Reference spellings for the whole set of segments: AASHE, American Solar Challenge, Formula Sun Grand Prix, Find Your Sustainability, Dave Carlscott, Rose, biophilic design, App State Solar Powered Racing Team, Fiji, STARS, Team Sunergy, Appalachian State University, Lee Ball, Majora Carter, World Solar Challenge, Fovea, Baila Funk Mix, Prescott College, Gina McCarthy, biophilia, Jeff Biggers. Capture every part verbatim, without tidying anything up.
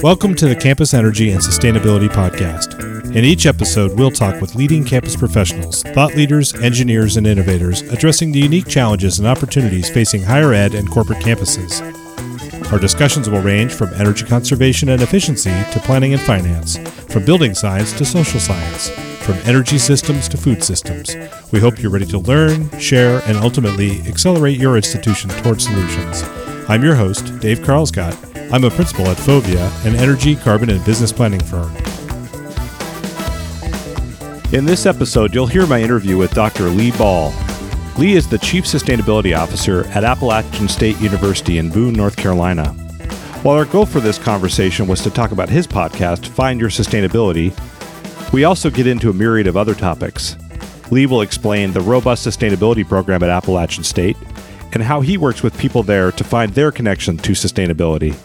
Welcome to the Campus Energy and Sustainability Podcast. In each episode, we'll talk with leading campus professionals, thought leaders, engineers, and innovators addressing the unique challenges and opportunities facing higher ed and corporate campuses. Our discussions will range from energy conservation and efficiency to planning and finance, from building science to social science, from energy systems to food systems. We hope you're ready to learn, share, and ultimately accelerate your institution toward solutions. I'm your host, Dave Carlscott. I'm a principal at Fovea, an energy, carbon, and business planning firm. In this episode, you'll hear my interview with Doctor Lee Ball. Lee is the Chief Sustainability Officer at Appalachian State University in Boone, North Carolina. While our goal for this conversation was to talk about his podcast, Find Your Sustainability, we also get into a myriad of other topics. Lee will explain the robust sustainability program at Appalachian State and how he works with people there to find their connection to sustainability.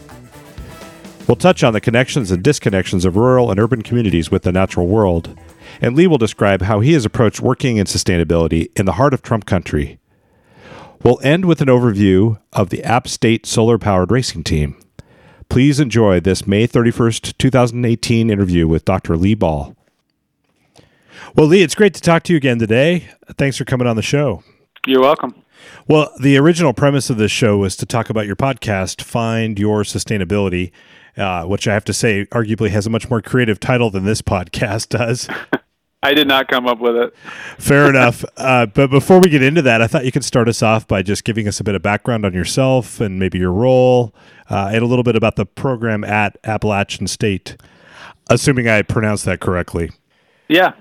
We'll touch on the connections and disconnections of rural and urban communities with the natural world. And Lee will describe how he has approached working in sustainability in the heart of Trump country. We'll end with an overview of the App State Solar Powered Racing Team. Please enjoy this May thirty-first, twenty eighteen interview with Doctor Lee Ball. Well, Lee, it's great to talk to you again today. Thanks for coming on the show. You're welcome. Well, the original premise of this show was to talk about your podcast, Find Your Sustainability, uh, which I have to say arguably has a much more creative title than this podcast does. I did not come up with it. Fair enough. Uh, but before we get into that, I thought you could start us off by just giving us a bit of background on yourself and maybe your role uh, and a little bit about the program at Appalachian State, assuming I pronounced that correctly. Yeah.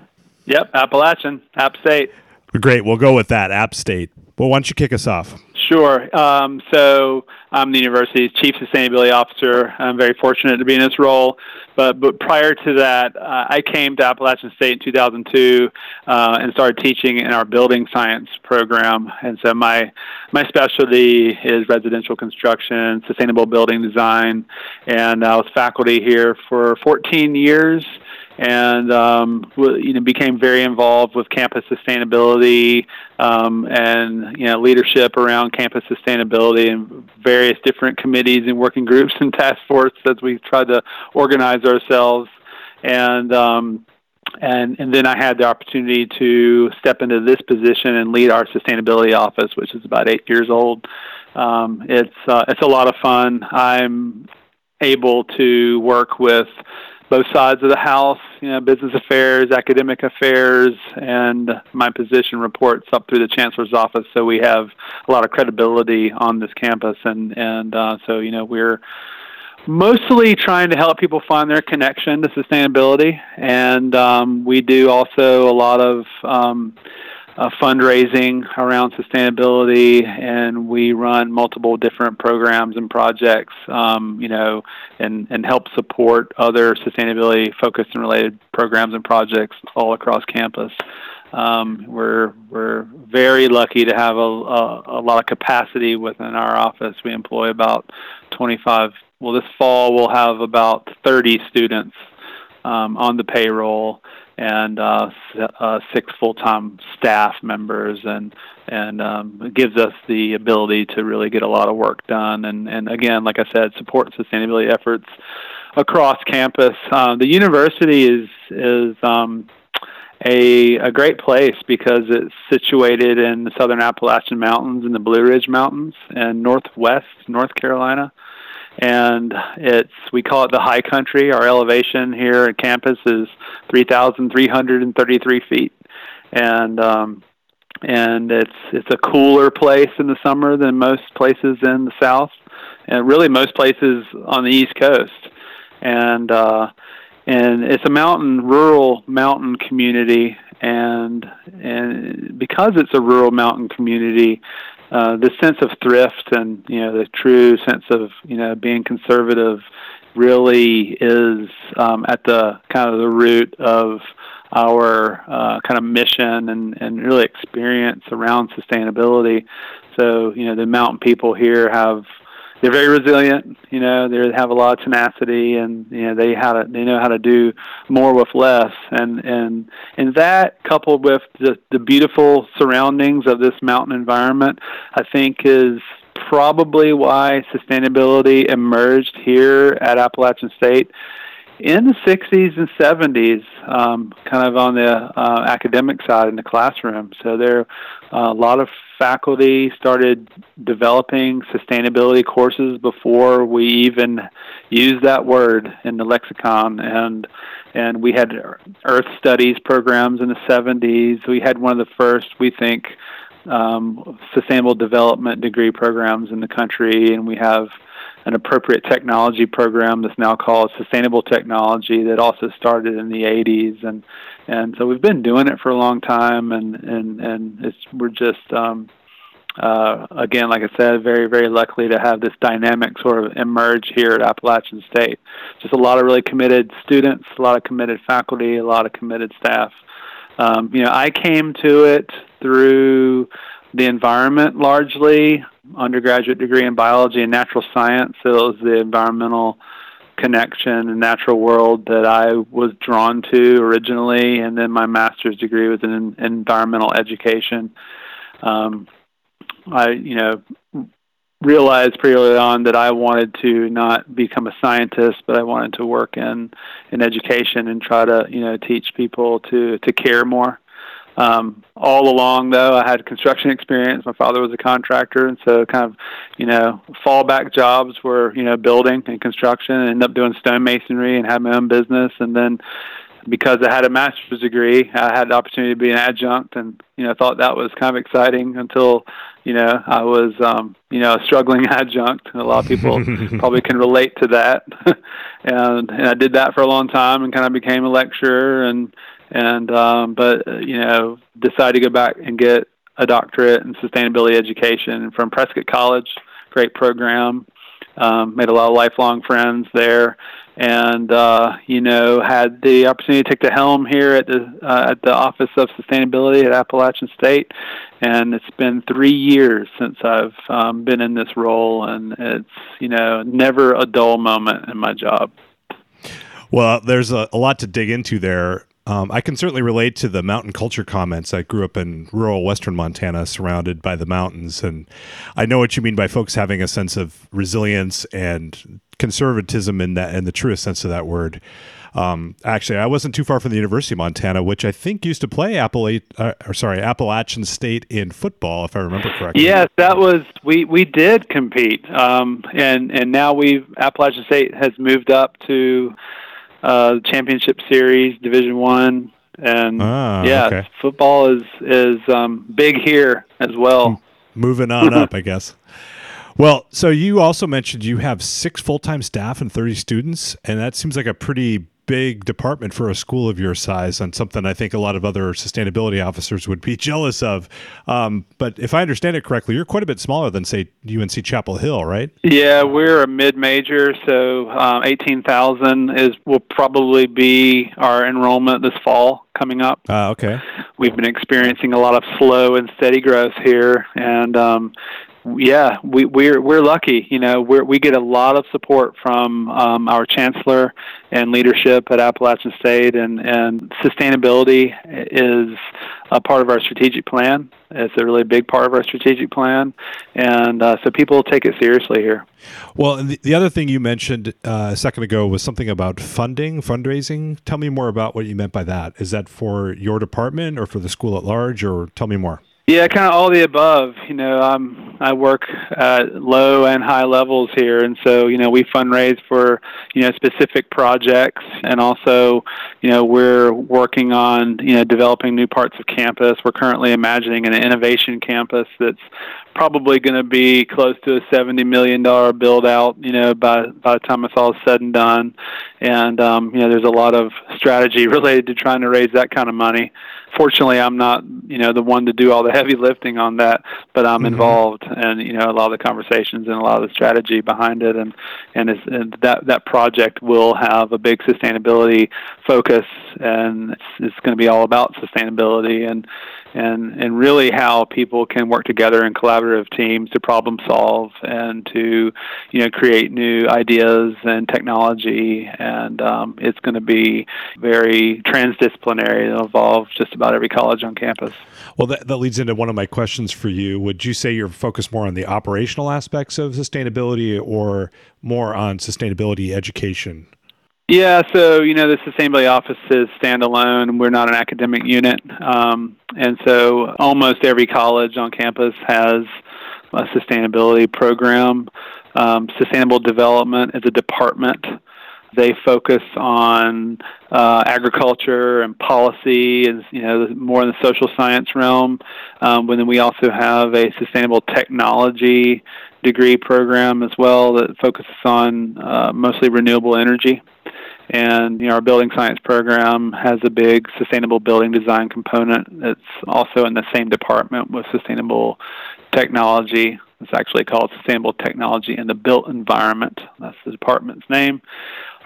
Yep. Appalachian. App State. Great. We'll go with that. App State. Well, why don't you kick us off? Sure. Um, so I'm the university's chief sustainability officer. I'm very fortunate to be in this role. But, but prior to that, uh, I came to Appalachian State in two thousand two uh, and started teaching in our building science program. And so my my specialty is residential construction, sustainable building design. And I was faculty here for fourteen years. And um, you know, became very involved with campus sustainability um, and you know leadership around campus sustainability and various different committees and working groups and task forces as we tried to organize ourselves. And um, and and then I had the opportunity to step into this position and lead our sustainability office, which is about eight years old. Um, it's uh, it's a lot of fun. I'm able to work with both sides of the house, you know, business affairs, academic affairs, and my position reports up through the chancellor's office. So we have a lot of credibility on this campus, and and uh, so you know we're mostly trying to help people find their connection to sustainability, and um, we do also a lot of um, uh, fundraising around sustainability, and we run multiple different programs and projects, um, you know, and, and help support other sustainability-focused and related programs and projects all across campus. Um, we're we're very lucky to have a, a, a lot of capacity within our office. We employ about twenty-five. Well, this fall we'll have about thirty students um, on the payroll, and uh, uh, six full-time staff members, and and um, it gives us the ability to really get a lot of work done. And, and again, like I said, support sustainability efforts across campus. Uh, the university is is um, a a great place because it's situated in the Southern Appalachian Mountains and the Blue Ridge Mountains in northwest North Carolina. And it's, we call it the high country. Our elevation here at campus is three thousand three hundred thirty-three feet. And um, and it's it's a cooler place in the summer than most places in the South, and really most places on the East Coast. And uh, and it's a mountain, rural mountain community. And, and because it's a rural mountain community, Uh, the sense of thrift and, you know, the true sense of, you know, being conservative really is um, at the kind of the root of our uh, kind of mission and, and really experience around sustainability. So, you know, the mountain people here have, they're very resilient, you know, they have a lot of tenacity, and, you know, they how to, they know how to do more with less. And, and, and that, coupled with the, the beautiful surroundings of this mountain environment, I think is probably why sustainability emerged here at Appalachian State in the sixties and seventies, um, kind of on the uh, academic side in the classroom. So there uh, a lot of faculty started developing sustainability courses before we even used that word in the lexicon. And and we had earth studies programs in the seventies. We had one of the first, we think, um, sustainable development degree programs in the country, and we have an appropriate technology program that's now called Sustainable Technology that also started in the eighties. And, and so we've been doing it for a long time, and, and, and it's, we're just, um, uh, again, like I said, very, very lucky to have this dynamic sort of emerge here at Appalachian State. Just a lot of really committed students, a lot of committed faculty, a lot of committed staff. Um, you know, I came to it through the environment largely, undergraduate degree in biology and natural science. So it was the environmental connection and natural world that I was drawn to originally, and then my master's degree was in environmental education. Um, I, you know, realized pretty early on that I wanted to not become a scientist, but I wanted to work in, in education and try to, you know, teach people to, to care more. Um, all along, though, I had construction experience. My father was a contractor, and so kind of, you know, fallback jobs were, you know, building and construction. I ended up doing stonemasonry and had my own business. And then because I had a master's degree, I had the opportunity to be an adjunct, and, you know, thought that was kind of exciting until, you know, I was, um, you know, a struggling adjunct. A lot of people probably can relate to that. and, and I did that for a long time and kind of became a lecturer and, And, um, but, you know, decided to go back and get a doctorate in sustainability education from Prescott College, great program, um, made a lot of lifelong friends there, and, uh, you know, had the opportunity to take the helm here at the, uh, at the Office of Sustainability at Appalachian State, and it's been three years since I've um, been in this role, and it's, you know, never a dull moment in my job. Well, there's a, a lot to dig into there. Um, I can certainly relate to the mountain culture comments. I grew up in rural western Montana, surrounded by the mountains, and I know what you mean by folks having a sense of resilience and conservatism in that, in the truest sense of that word. Um, actually, I wasn't too far from the University of Montana, which I think used to play Appala- uh, or sorry, Appalachian State in football, if I remember correctly. Yes, that was we, we did compete, um, and and now we've Appalachian State has moved up to. Uh, championship series, Division One, and ah, yeah, okay. Football is is um, big here as well. Moving on up, I guess. Well, so you also mentioned you have six full-time staff and thirty students, and that seems like a pretty big department for a school of your size, and something I think a lot of other sustainability officers would be jealous of. Um, but if I understand it correctly, you're quite a bit smaller than, say, U N C Chapel Hill, right? Yeah, we're a mid-major, so um, eighteen thousand is will probably be our enrollment this fall coming up. Uh, okay. We've been experiencing a lot of slow and steady growth here, and um, yeah, we, we're we're lucky. You know, we we get a lot of support from um, our chancellor and leadership at Appalachian State, and, and sustainability is a part of our strategic plan. It's a really big part of our strategic plan, and uh, so people take it seriously here. Well, and the, the other thing you mentioned uh, a second ago was something about funding, fundraising. Tell me more about what you meant by that. Is that for your department or for the school at large, or tell me more? Yeah, kind of all the above. You know, um, I work at low and high levels here, and so, you know, we fundraise for, you know, specific projects, and also, you know, we're working on, you know, developing new parts of campus. We're currently imagining an innovation campus that's probably going to be close to a seventy million dollars build-out, you know, by, by the time it's all said and done. And, um, you know, there's a lot of strategy related to trying to raise that kind of money. Fortunately, I'm not, you know, the one to do all the heavy lifting on that, but I'm mm-hmm. involved in, you know, a lot of the conversations and a lot of the strategy behind it. And, and, it's, and that, that project will have a big sustainability focus, and it's, it's going to be all about sustainability. And, and, and really how people can work together in collaborative teams to problem solve and to, you know, create new ideas and technology. And um, it's going to be very transdisciplinary. It'll involve just about every college on campus. Well, that, that leads into one of my questions for you. Would you say you're focused more on the operational aspects of sustainability or more on sustainability education? Yeah, so, you know, the Sustainability Office is standalone. We're not an academic unit. Um, and so almost every college on campus has a sustainability program. Um, sustainable development is a department. They focus on uh, agriculture and policy and, you know, more in the social science realm. Um, but then we also have a sustainable technology degree program as well that focuses on uh, mostly renewable energy. And, you know, our building science program has a big sustainable building design component that's also in the same department with sustainable technology. It's actually called Sustainable Technology in the Built Environment. That's the department's name.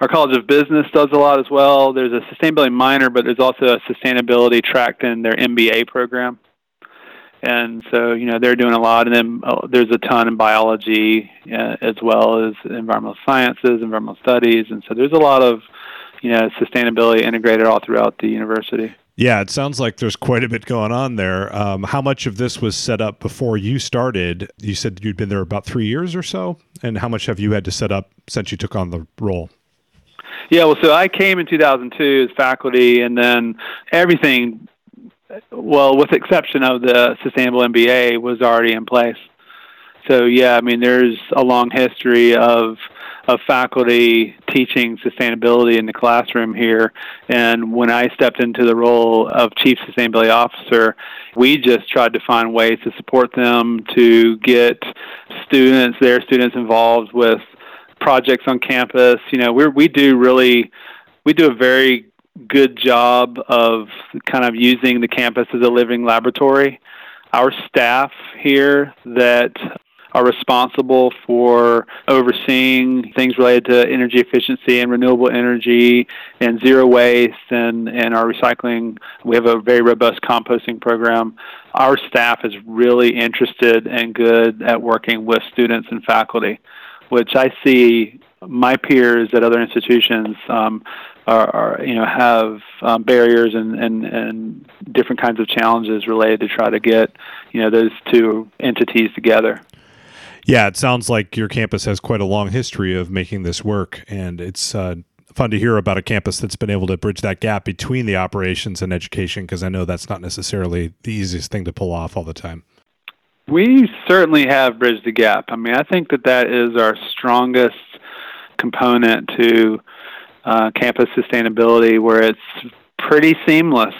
Our College of Business does a lot as well. There's a sustainability minor, but there's also a sustainability track in their M B A program. And so, you know, they're doing a lot. And then oh, there's a ton in biology uh, as well as environmental sciences, environmental studies. And so there's a lot of, you know, sustainability integrated all throughout the university. Yeah, it sounds like there's quite a bit going on there. Um, how much of this was set up before you started? You said you'd been there about three years or so. And how much have you had to set up since you took on the role? Yeah, well, so I came in two thousand two as faculty, and then everything... Well, with the exception of the Sustainable M B A, was already in place. So, yeah, I mean, there's a long history of of faculty teaching sustainability in the classroom here. And when I stepped into the role of Chief Sustainability Officer, we just tried to find ways to support them, to get students, their students involved with projects on campus. You know, we we do really, we do a very good job of kind of using the campus as a living laboratory. Our staff here that are responsible for overseeing things related to energy efficiency and renewable energy and zero waste and, and our recycling. We have a very robust composting program. Our staff is really interested and good at working with students and faculty, which I see my peers at other institutions um, are, are, you know, have um, barriers and, and, and different kinds of challenges related to try to get, you know, those two entities together. Yeah, it sounds like your campus has quite a long history of making this work, and it's uh, fun to hear about a campus that's been able to bridge that gap between the operations and education, because I know that's not necessarily the easiest thing to pull off all the time. We certainly have bridged the gap. I mean, I think that that is our strongest component to uh, campus sustainability, where it's pretty seamless.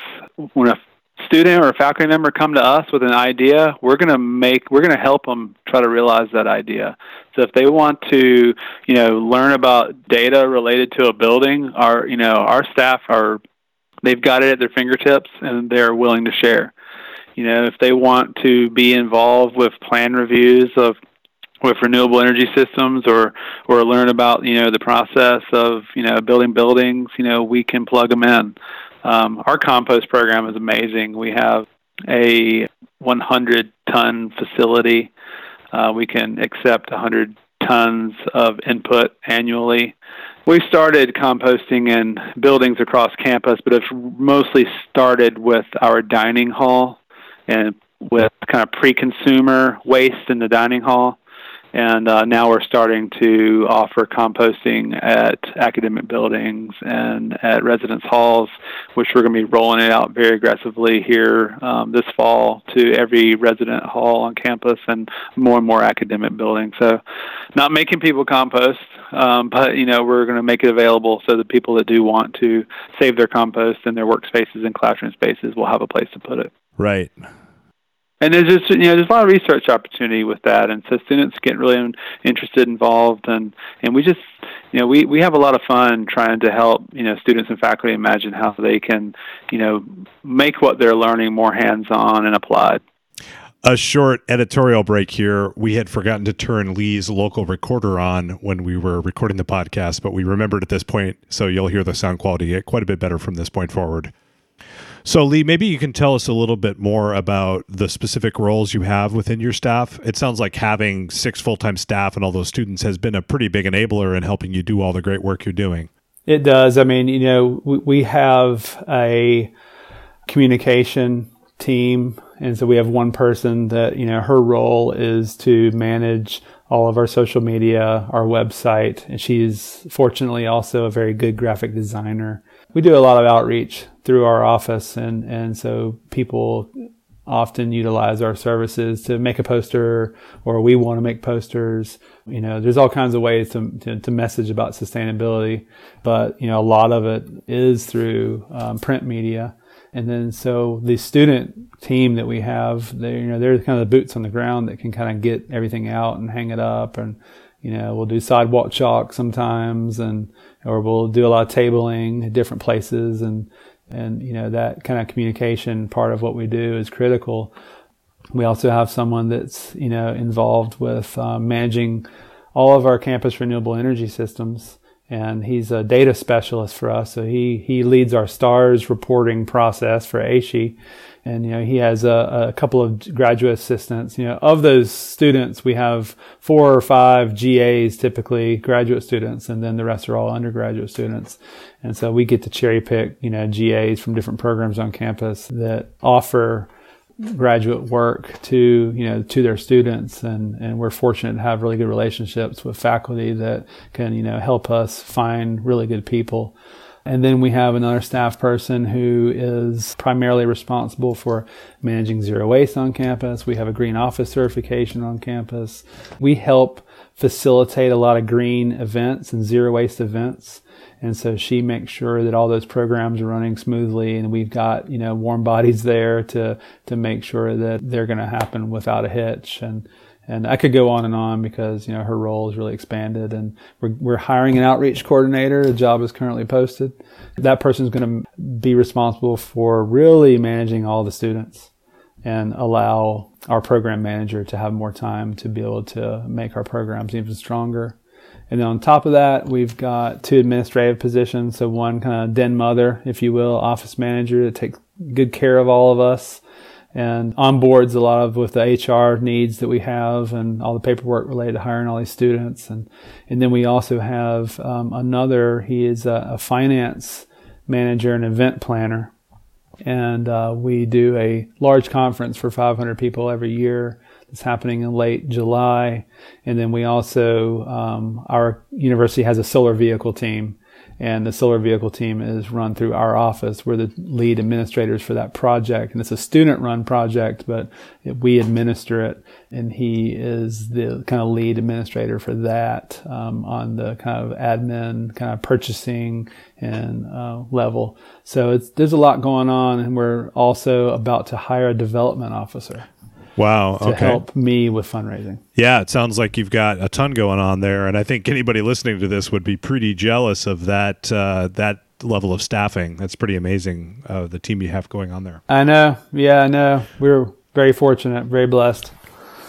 When a student or a faculty member come to us with an idea, we're going to make, we're going to help them try to realize that idea. So if they want to, you know, learn about data related to a building, our, you know, our staff are, they've got it at their fingertips and they're willing to share. You know, if they want to be involved with plan reviews of with renewable energy systems, or or learn about, you know, the process of, you know, building buildings, you know, we can plug them in. Um, our compost program is amazing. We have a one hundred ton facility. Uh, we can accept one hundred tons of input annually. We started composting in buildings across campus, but it's mostly started with our dining hall, and with kind of pre-consumer waste in the dining hall. And uh, now we're starting to offer composting at academic buildings and at residence halls, which we're going to be rolling it out very aggressively here um, this fall to every resident hall on campus and more and more academic buildings. So not making people compost, um, but, you know, we're going to make it available so that people that do want to save their compost in their workspaces and classroom spaces will have a place to put it. Right. And there's just, you know, there's a lot of research opportunity with that, and so students get really interested, involved, and, and we just, you know, we, we have a lot of fun trying to help, you know, students and faculty imagine how they can, you know, make what they're learning more hands-on and applied. A short editorial break here. We had forgotten to turn Lee's local recorder on when we were recording the podcast, but we remembered at this point, so you'll hear the sound quality get quite a bit better from this point forward. So Lee, maybe you can tell us a little bit more about the specific roles you have within your staff. It sounds like having six full-time staff and all those students has been a pretty big enabler in helping you do all the great work you're doing. It does. I mean, you know, we, we have a communication team, and so we have one person that, you know, her role is to manage all of our social media, our website, and she's fortunately also a very good graphic designer. We do a lot of outreach through our office, and, and so people often utilize our services to make a poster, or we want to make posters. You know, there's all kinds of ways to, to, to message about sustainability, but, you know, a lot of it is through um, print media. And then so the student team that we have, they, you know, they're kind of the boots on the ground that can kind of get everything out and hang it up. And, you know, we'll do sidewalk chalk sometimes, and or we'll do a lot of tabling at different places. And, and you know, that kind of communication part of what we do is critical. We also have someone that's, you know, involved with uh, managing all of our campus renewable energy systems. And he's a data specialist for us, so he, he leads our STARS reporting process for AASHE, and you know he has a, a couple of graduate assistants. You know, of those students, we have four or five G As, typically graduate students, and then the rest are all undergraduate students. And so we get to cherry pick, you know, G As from different programs on campus that offer graduate work to, you know, to their students. And, and we're fortunate to have really good relationships with faculty that can, you know, help us find really good people. And then we have another staff person who is primarily responsible for managing zero waste on campus. We have a green office certification on campus. We help facilitate a lot of green events and zero waste events. And so she makes sure that all those programs are running smoothly, and we've got, you know, warm bodies there to, to make sure that they're going to happen without a hitch. And, and I could go on and on because, you know, her role is really expanded, and we're, we're hiring an outreach coordinator. The job is currently posted. That person's going to be responsible for really managing all the students and allow our program manager to have more time to be able to make our programs even stronger. And then on top of that, we've got two administrative positions. So one kind of den mother, if you will, office manager that takes good care of all of us and onboards a lot of with the H R needs that we have and all the paperwork related to hiring all these students. And, and then we also have um, another, he is a, a finance manager and event planner. And uh, we do a large conference for five hundred people every year. It's happening in late July. And then we also, um, our university has a solar vehicle team, and the solar vehicle team is run through our office. We're the lead administrators for that project. And it's a student run project, but we administer it. And he is the kind of lead administrator for that, um, on the kind of admin, kind of purchasing and, uh, level. So it's, there's a lot going on. And we're also about to hire a development officer. Wow. To okay. help me with fundraising. Yeah, it sounds like you've got a ton going on there, and I think anybody listening to this would be pretty jealous of that uh, that level of staffing. That's pretty amazing, uh, the team you have going on there. I know. Yeah, I know. We were very fortunate, very blessed.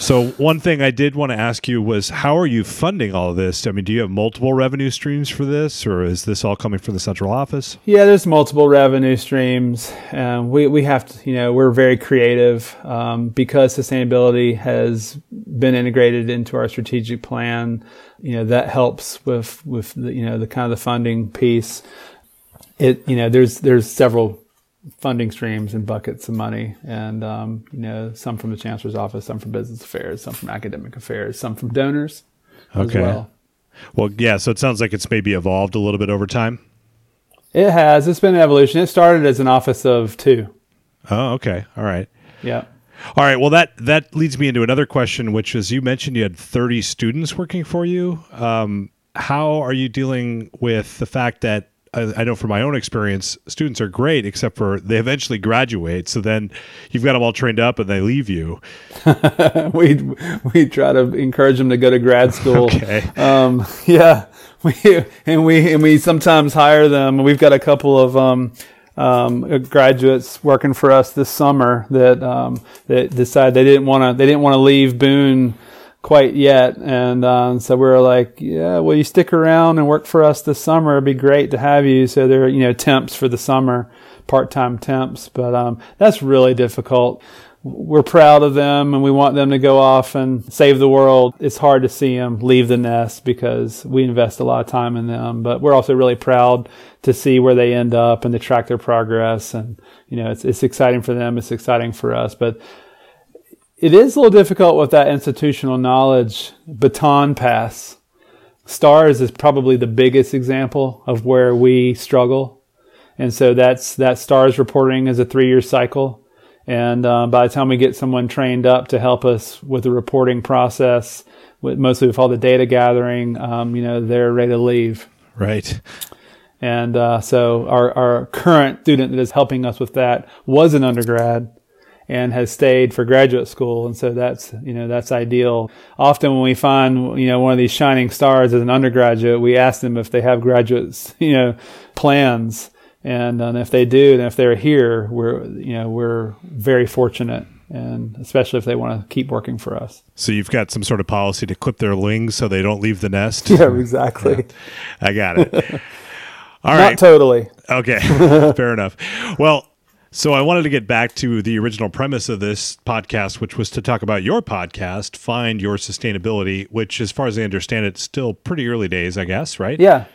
So one thing I did want to ask you was, how are you funding all of this? I mean, do you have multiple revenue streams for this, or is this all coming from the central office? Yeah, there's multiple revenue streams. Um, we, we have to, you know, we're very creative um, because sustainability has been integrated into our strategic plan. You know, that helps with, with the, you know, the kind of the funding piece. It, you know, there's, there's several funding streams and buckets of money, and um, you know, some from the chancellor's office, some from business affairs, some from academic affairs, some from donors. Okay. As well. Well, yeah. So it sounds like it's maybe evolved a little bit over time. It has. It's been an evolution. It started as an office of two. Oh, okay. All right. Yeah. All right. Well, that that leads me into another question, which is, you mentioned you had thirty students working for you. Um, how are you dealing with the fact that, I know from my own experience, students are great, except for they eventually graduate. So then you've got them all trained up and they leave you. we we try to encourage them to go to grad school. Okay. Um, yeah. We, and we, and we sometimes hire them. We've got a couple of, um, um, graduates working for us this summer that, um, that decided they didn't want to, they didn't want to leave Boone quite yet, and um, so we were like, yeah, well, you stick around and work for us this summer. It'd be great to have you. So they're, you know, temps for the summer, part-time temps, but um, that's really difficult. We're proud of them and we want them to go off and save the world. It's hard to see them leave the nest because we invest a lot of time in them, but we're also really proud to see where they end up and to track their progress. And, you know, it's, it's exciting for them. It's exciting for us, but it is a little difficult with that institutional knowledge baton pass. STARS is probably the biggest example of where we struggle. And so that's, that STARS reporting is a three-year cycle. And uh, by the time we get someone trained up to help us with the reporting process, with mostly with all the data gathering, um, you know, they're ready to leave. Right. And uh, so our, our current student that is helping us with that was an undergrad and has stayed for graduate school. And so that's, you know, that's ideal. Often when we find, you know, one of these shining stars as an undergraduate, we ask them if they have graduates, you know, plans. And, and if they do, and if they're here, we're, you know, we're very fortunate, and especially if they want to keep working for us. So you've got some sort of policy to clip their wings so they don't leave the nest? Yeah, exactly. Yeah. I got it. All right. Not totally. Okay. Fair enough. Well, so I wanted to get back to the original premise of this podcast, which was to talk about your podcast, Find Your Sustainability, which, as far as I understand it, still pretty early days, I guess, right? Yeah.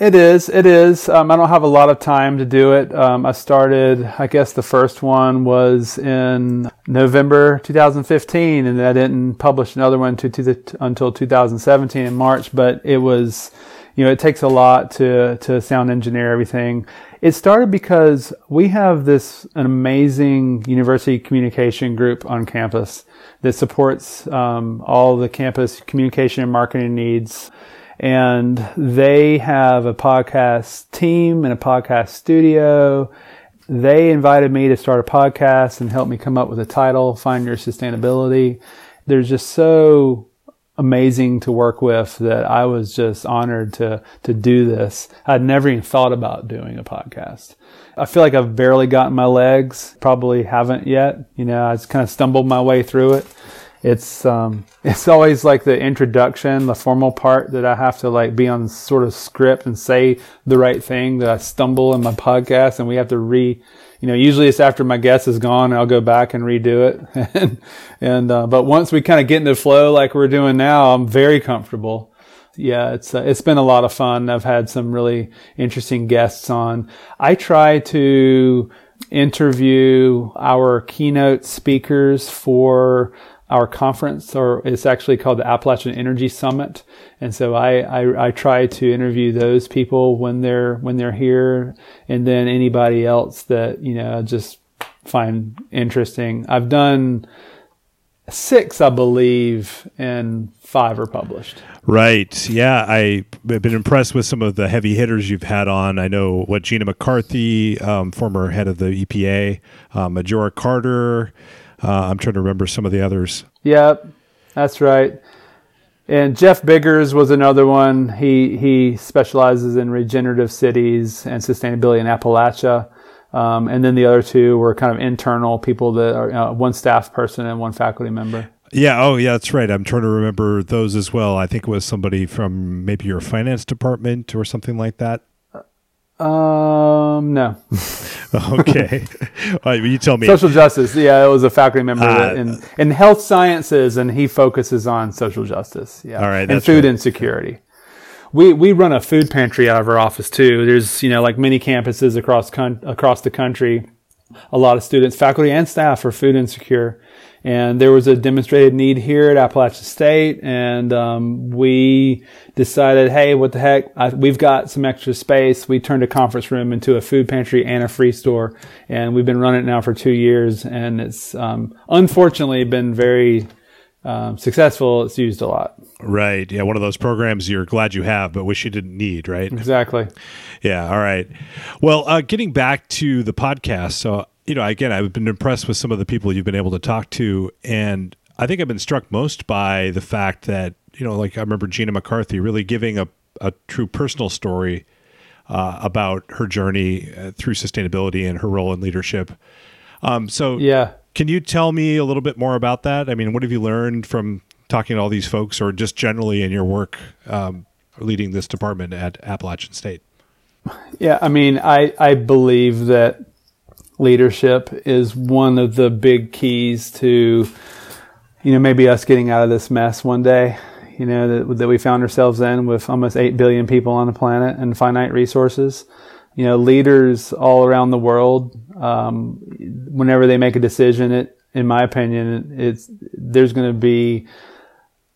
It is. It is. Um, I don't have a lot of time to do it. Um, I started, I guess the first one was in November twenty fifteen, and I didn't publish another one to, to the, until two thousand seventeen in March, but it was, you know, it takes a lot to, to sound engineer everything. It started because we have this an amazing university communication group on campus that supports um, all the campus communication and marketing needs. And they have a podcast team and a podcast studio. They invited me to start a podcast and help me come up with a title, Find Your Sustainability. They're just so amazing to work with that I was just honored to to do this. I'd never even thought about doing a podcast. I feel like I've barely gotten my legs, probably haven't yet. You know, I just kind of stumbled my way through it. It's um, it's always like the introduction, the formal part that I have to like be on sort of script and say the right thing that I stumble in my podcast, and we have to re, you know, usually it's after my guest is gone and I'll go back and redo it. and and uh, but once we kind of get into the flow like we're doing now, I'm very comfortable. Yeah, it's uh, it's been a lot of fun. I've had some really interesting guests on. I try to interview our keynote speakers for our conference, or it's actually called the Appalachian Energy Summit. And so I, I, I try to interview those people when they're, when they're here, and then anybody else that, you know, I just find interesting. I've done six, I believe, and five are published. Right. Yeah. I've been impressed with some of the heavy hitters you've had on. I know what Gina McCarthy, um, former head of the E P A, um, Majora Carter, Uh, I'm trying to remember some of the others. Yep, that's right. And Jeff Biggers was another one. He he specializes in regenerative cities and sustainability in Appalachia. Um, and then the other two were kind of internal people that are uh, one staff person and one faculty member. Yeah. Oh, yeah, that's right. I'm trying to remember those as well. I think it was somebody from maybe your finance department or something like that. Um, no. Okay. Well, you tell me. Social justice. Yeah, it was a faculty member uh, in, in health sciences, and he focuses on social justice. Yeah. All right. And food right. insecurity. We, we run a food pantry out of our office too. There's, you know, like many campuses across, con- across the country, a lot of students, faculty and staff are food insecure. And there was a demonstrated need here at Appalachian State, and um, we decided, hey, what the heck, I, we've got some extra space. We turned a conference room into a food pantry and a free store, and we've been running it now for two years, and it's um, unfortunately been very um, successful. It's used a lot. Right. Yeah, one of those programs you're glad you have, but wish you didn't need, right? Exactly. Yeah, all right. Well, uh, getting back to the podcast, so you know, again, I've been impressed with some of the people you've been able to talk to, and I think I've been struck most by the fact that, you know, like I remember Gina McCarthy really giving a, a true personal story uh, about her journey uh, through sustainability and her role in leadership. Um, so yeah. Can you tell me a little bit more about that? I mean, what have you learned from talking to all these folks, or just generally in your work um, leading this department at Appalachian State? Yeah, I mean, I, I believe that leadership is one of the big keys to, you know, maybe us getting out of this mess one day, you know, that, that we found ourselves in with almost eight billion people on the planet and finite resources. You know, leaders all around the world, um, whenever they make a decision, it, in my opinion, it's, there's going to be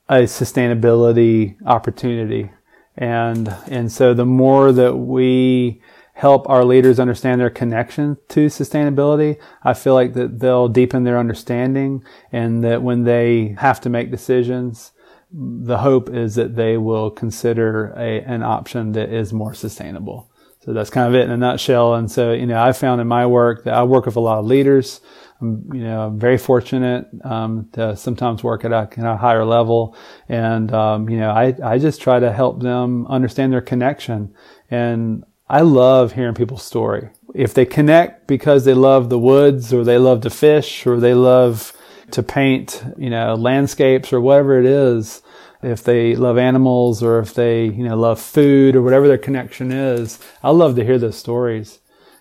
a sustainability opportunity. And, and so the more that we help our leaders understand their connection to sustainability, I feel like that they'll deepen their understanding, and that when they have to make decisions, the hope is that they will consider a, an option that is more sustainable. So that's kind of it in a nutshell. And so, you know, I found in my work that I work with a lot of leaders. I'm, you know, I'm very fortunate, um, to sometimes work at a kind of higher level. And, um, you know, I, I just try to help them understand their connection. And I love hearing people's story. If they connect because they love the woods, or they love to fish, or they love to paint, you know, landscapes, or whatever it is, if they love animals, or if they, you know, love food, or whatever their connection is, I love to hear those stories.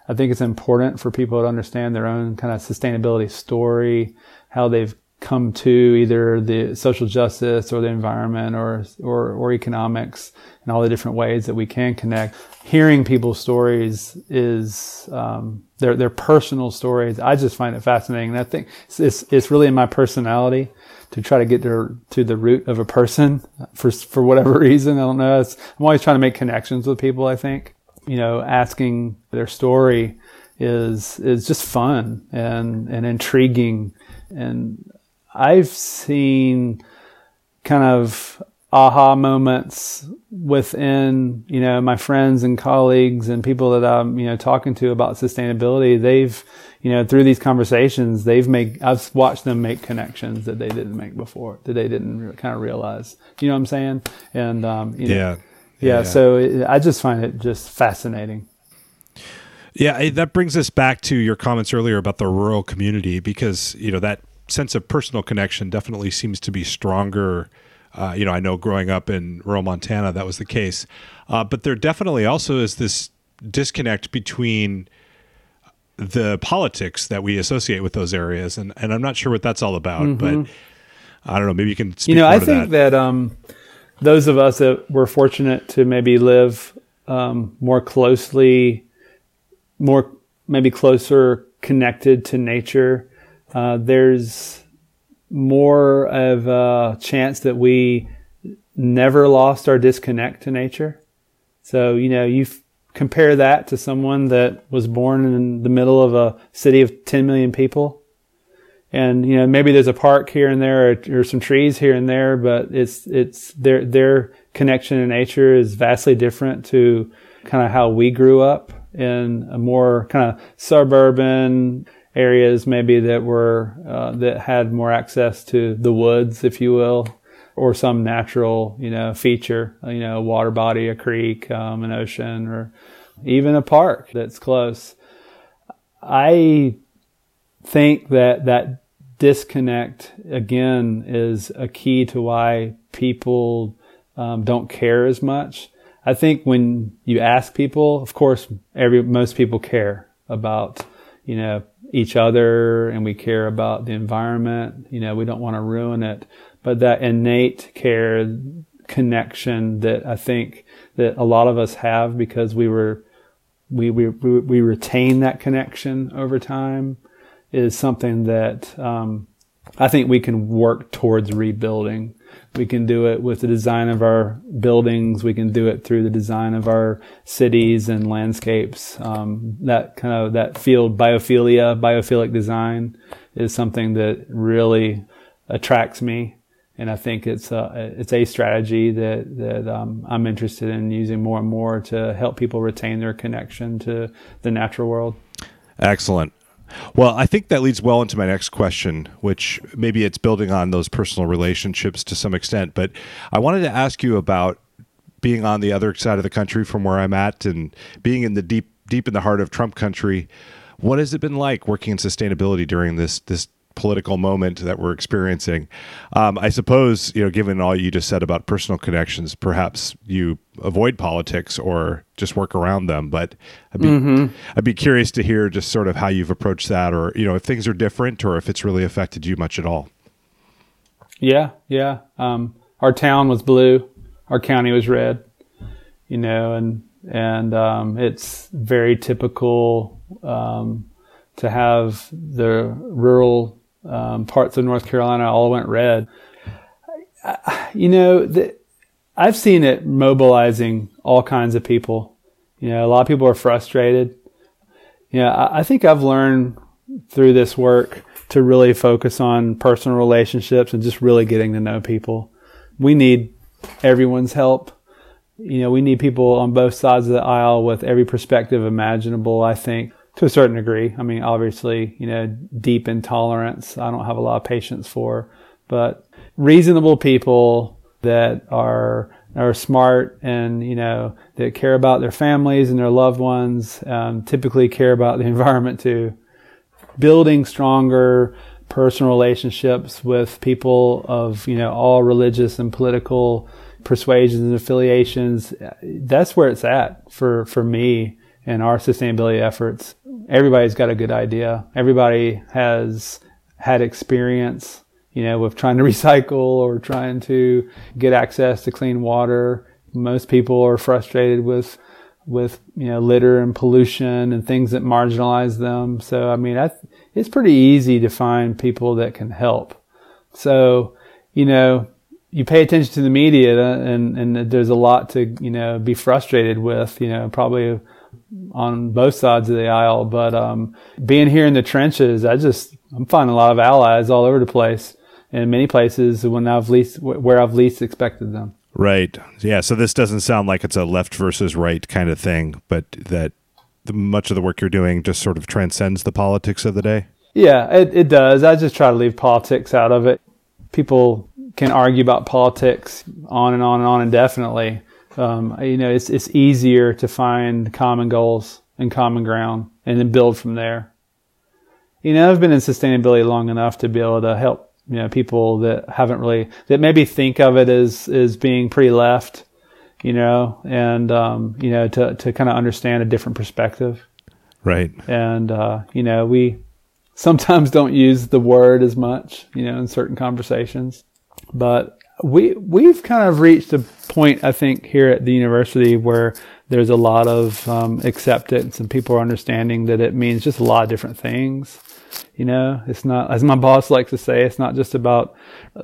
I think it's important for people to understand their own kind of sustainability story, how they've come to either the social justice or the environment or, or, or economics, and all the different ways that we can connect. Hearing people's stories is, um, their, their personal stories. I just find it fascinating. And I think it's, it's, it's really in my personality to try to get to, to the root of a person for, for whatever reason. I don't know. It's, I'm always trying to make connections with people, I think. You know, asking their story is, is just fun and, and intriguing. And I've seen kind of aha moments within, you know, my friends and colleagues and people that I'm, you know, talking to about sustainability. They've, you know, through these conversations, they've made, I've watched them make connections that they didn't make before, that they didn't kind of realize. You know what I'm saying? And, um, you know, yeah. Yeah, yeah, so it, I just find it just fascinating. Yeah, that brings us back to your comments earlier about the rural community, because, you know, that sense of personal connection definitely seems to be stronger. Uh, you know, I know growing up in rural Montana, that was the case. Uh, but there definitely also is this disconnect between the politics that we associate with those areas. And, and I'm not sure what that's all about, mm-hmm. but I don't know, maybe you can speak more to that. You know, I think that... that um, those of us that were fortunate to maybe live um, more closely, more maybe closer connected to nature, uh, there's more of a chance that we never lost our disconnect to nature. So, you know, you f- compare that to someone that was born in the middle of a city of ten million people. And, you know, maybe there's a park here and there, or, or some trees here and there, but it's, it's their, their connection to nature is vastly different to kind of how we grew up in a more kind of suburban areas, maybe that were, uh, that had more access to the woods, if you will, or some natural, you know, feature, you know, a water body, a creek, um, an ocean, or even a park that's close. I, think that that disconnect again is a key to why people um, don't care as much. I think when you ask people, of course, every most people care about, you know, each other, and we care about the environment. You know, we don't want to ruin it, but that innate care connection that I think that a lot of us have because we were we we we retain that connection over time is something that um, I think we can work towards rebuilding. We can do it with the design of our buildings. We can do it through the design of our cities and landscapes. Um, that kind of that field, biophilia, biophilic design, is something that really attracts me, and I think it's a, it's a strategy that that um, I'm interested in using more and more to help people retain their connection to the natural world. Excellent. Well, I think that leads well into my next question, which maybe it's building on those personal relationships to some extent, but I wanted to ask you about being on the other side of the country from where I'm at and being in the deep, deep in the heart of Trump country. What has it been like working in sustainability during this, this political moment that we're experiencing. Um, I suppose, you know, given all you just said about personal connections, perhaps you avoid politics or just work around them. But I'd be, mm-hmm. I'd be curious to hear just sort of how you've approached that, or, you know, if things are different or if it's really affected you much at all. Yeah, yeah. Um, our town was blue. Our county was red, you know, and and um, it's very typical um, to have the rural um, parts of North Carolina all went red. I, I, you know, the, I've seen it mobilizing all kinds of people. You know, a lot of people are frustrated. You know, I, I think I've learned through this work to really focus on personal relationships and just really getting to know people. We need everyone's help. You know, we need people on both sides of the aisle with every perspective imaginable, I think, to a certain degree. I mean, obviously, you know, deep intolerance, I don't have a lot of patience for, but reasonable people that are are smart and, you know, that care about their families and their loved ones, um, typically care about the environment too. Building stronger personal relationships with people of, you know, all religious and political persuasions and affiliations. That's where it's at for, for me and our sustainability efforts. Everybody's got a good idea. Everybody has had experience, you know, with trying to recycle or trying to get access to clean water. Most people are frustrated with with, you know, litter and pollution and things that marginalize them. So, I mean, that's, it's pretty easy to find people that can help. So, you know, you pay attention to the media and, and there's a lot to, you know, be frustrated with, you know, probably on both sides of the aisle. But, um, being here in the trenches, I just, I'm finding a lot of allies all over the place and many places when I've least, where I've least expected them. Right. Yeah. So this doesn't sound like it's a left versus right kind of thing, but that the, much of the work you're doing just sort of transcends the politics of the day. Yeah, it, it does. I just try to leave politics out of it. People can argue about politics on and on and on indefinitely. Um, you know, it's it's easier to find common goals and common ground and then build from there. You know, I've been in sustainability long enough to be able to help, you know, people that haven't really, that maybe think of it as, as being pretty left, you know, and, um, you know, to, to kind of understand a different perspective. Right. And, uh, you know, we sometimes don't use the word as much, you know, in certain conversations, but we, we've kind of reached a point, I think, here at the university where there's a lot of, um, acceptance and people are understanding that it means just a lot of different things. You know, it's not, as my boss likes to say, it's not just about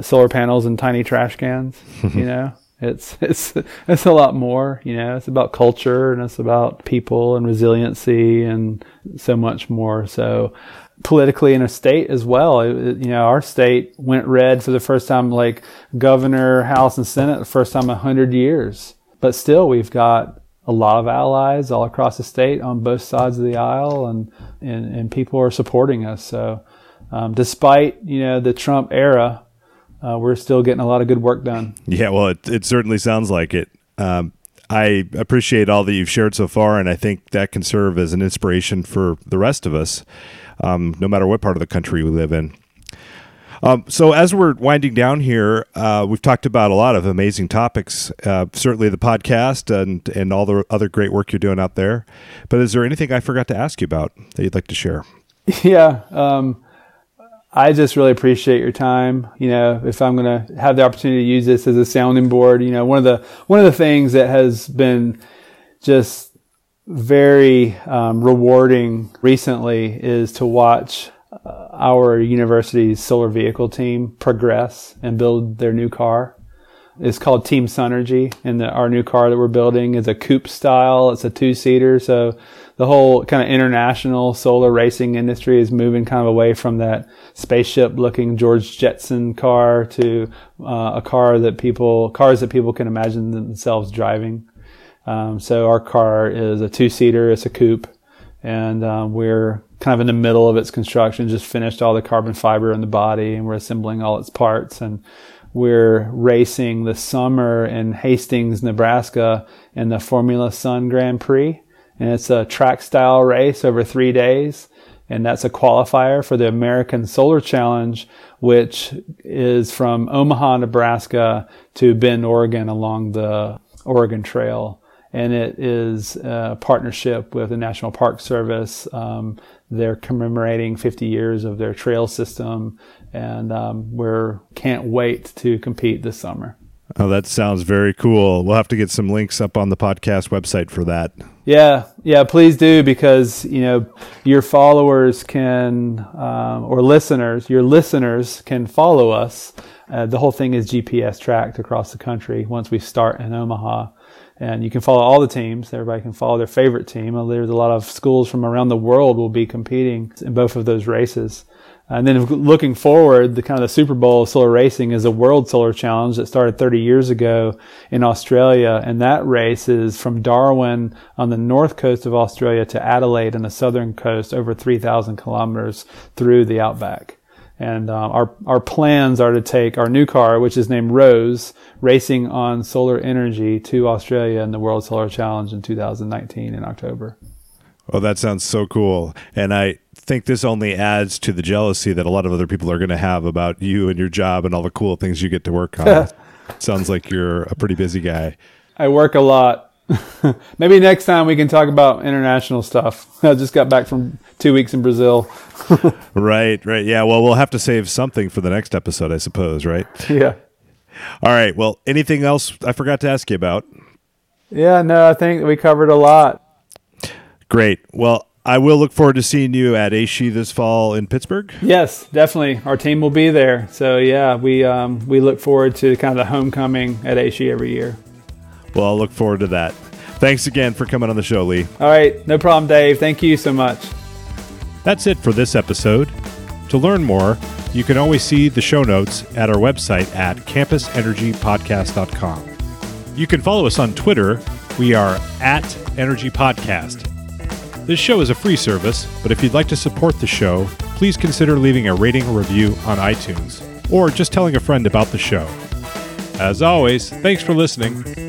solar panels and tiny trash cans. You know, it's, it's, it's a lot more, you know, it's about culture and it's about people and resiliency and so much more. So politically in a state as well, it, you know, our state went red for the first time, like governor, House and Senate, the first time in a hundred years, but still we've got a lot of allies all across the state on both sides of the aisle, and, and, and people are supporting us. So, um, despite, you know, the Trump era, uh, we're still getting a lot of good work done. Yeah. Well, it, it certainly sounds like it. Um, I appreciate all that you've shared so far. And I think that can serve as an inspiration for the rest of us, um, no matter what part of the country we live in. Um, so as we're winding down here, uh, we've talked about a lot of amazing topics, uh, certainly the podcast and, and all the other great work you're doing out there. But is there anything I forgot to ask you about that you'd like to share? Yeah. Um, I just really appreciate your time. You know, if I'm going to have the opportunity to use this as a sounding board, you know, one of the, one of the things that has been just very um, rewarding recently is to watch Uh, our university's solar vehicle team progress and build their new car. It's called Team Sunergy, and the, our new car that we're building is a coupe style. It's a two-seater, so the whole kind of international solar racing industry is moving kind of away from that spaceship-looking George Jetson car to uh, a car that people cars that people can imagine themselves driving. Um, so our car is a two-seater. It's a coupe, and um, we're kind of in the middle of its construction, just finished all the carbon fiber in the body, and we're assembling all its parts. And we're racing this summer in Hastings, Nebraska, in the Formula Sun Grand Prix. And it's a track style race over three days. and that's a qualifier for the American Solar Challenge, which is from Omaha, Nebraska to Bend, Oregon along the Oregon Trail. And it is a partnership with the National Park Service. Um, they're commemorating fifty years of their trail system, and um, we're can't wait to compete this summer. Oh, that sounds very cool. We'll have to get some links up on the podcast website for that. Yeah, yeah, please do, because, you know, your followers can, um, or listeners, your listeners can follow us. Uh, the whole thing is G P S tracked across the country once we start in Omaha. And you can follow all the teams. Everybody can follow their favorite team. There's a lot of schools from around the world will be competing in both of those races. And then looking forward, the kind of the Super Bowl of solar racing is a World Solar Challenge that started thirty years ago in Australia. And that race is from Darwin on the north coast of Australia to Adelaide on the southern coast, over three thousand kilometers through the outback. And um, our, our plans are to take our new car, which is named Rose, racing on solar energy, to Australia in the World Solar Challenge in two thousand nineteen in October. Oh, that sounds so cool. And I think this only adds to the jealousy that a lot of other people are going to have about you and your job and all the cool things you get to work on. Sounds like you're a pretty busy guy. I work a lot. Maybe next time we can talk about international stuff. I just got back from two weeks in Brazil. Right, right. Yeah, well, we'll have to save something for the next episode, I suppose, right? Yeah. All right. Well, anything else I forgot to ask you about? Yeah, no, I think we covered a lot. Great. Well, I will look forward to seeing you at AASHE this fall in Pittsburgh. Yes, definitely. Our team will be there. So, yeah, we um, we look forward to kind of the homecoming at AASHE every year. Well, I'll look forward to that. Thanks again for coming on the show, Lee. All right. No problem, Dave. Thank you so much. That's it for this episode. To learn more, you can always see the show notes at our website at campus energy podcast dot com. You can follow us on Twitter. We are at Energy Podcast. This show is a free service, but if you'd like to support the show, please consider leaving a rating or review on iTunes, or just telling a friend about the show. As always, thanks for listening.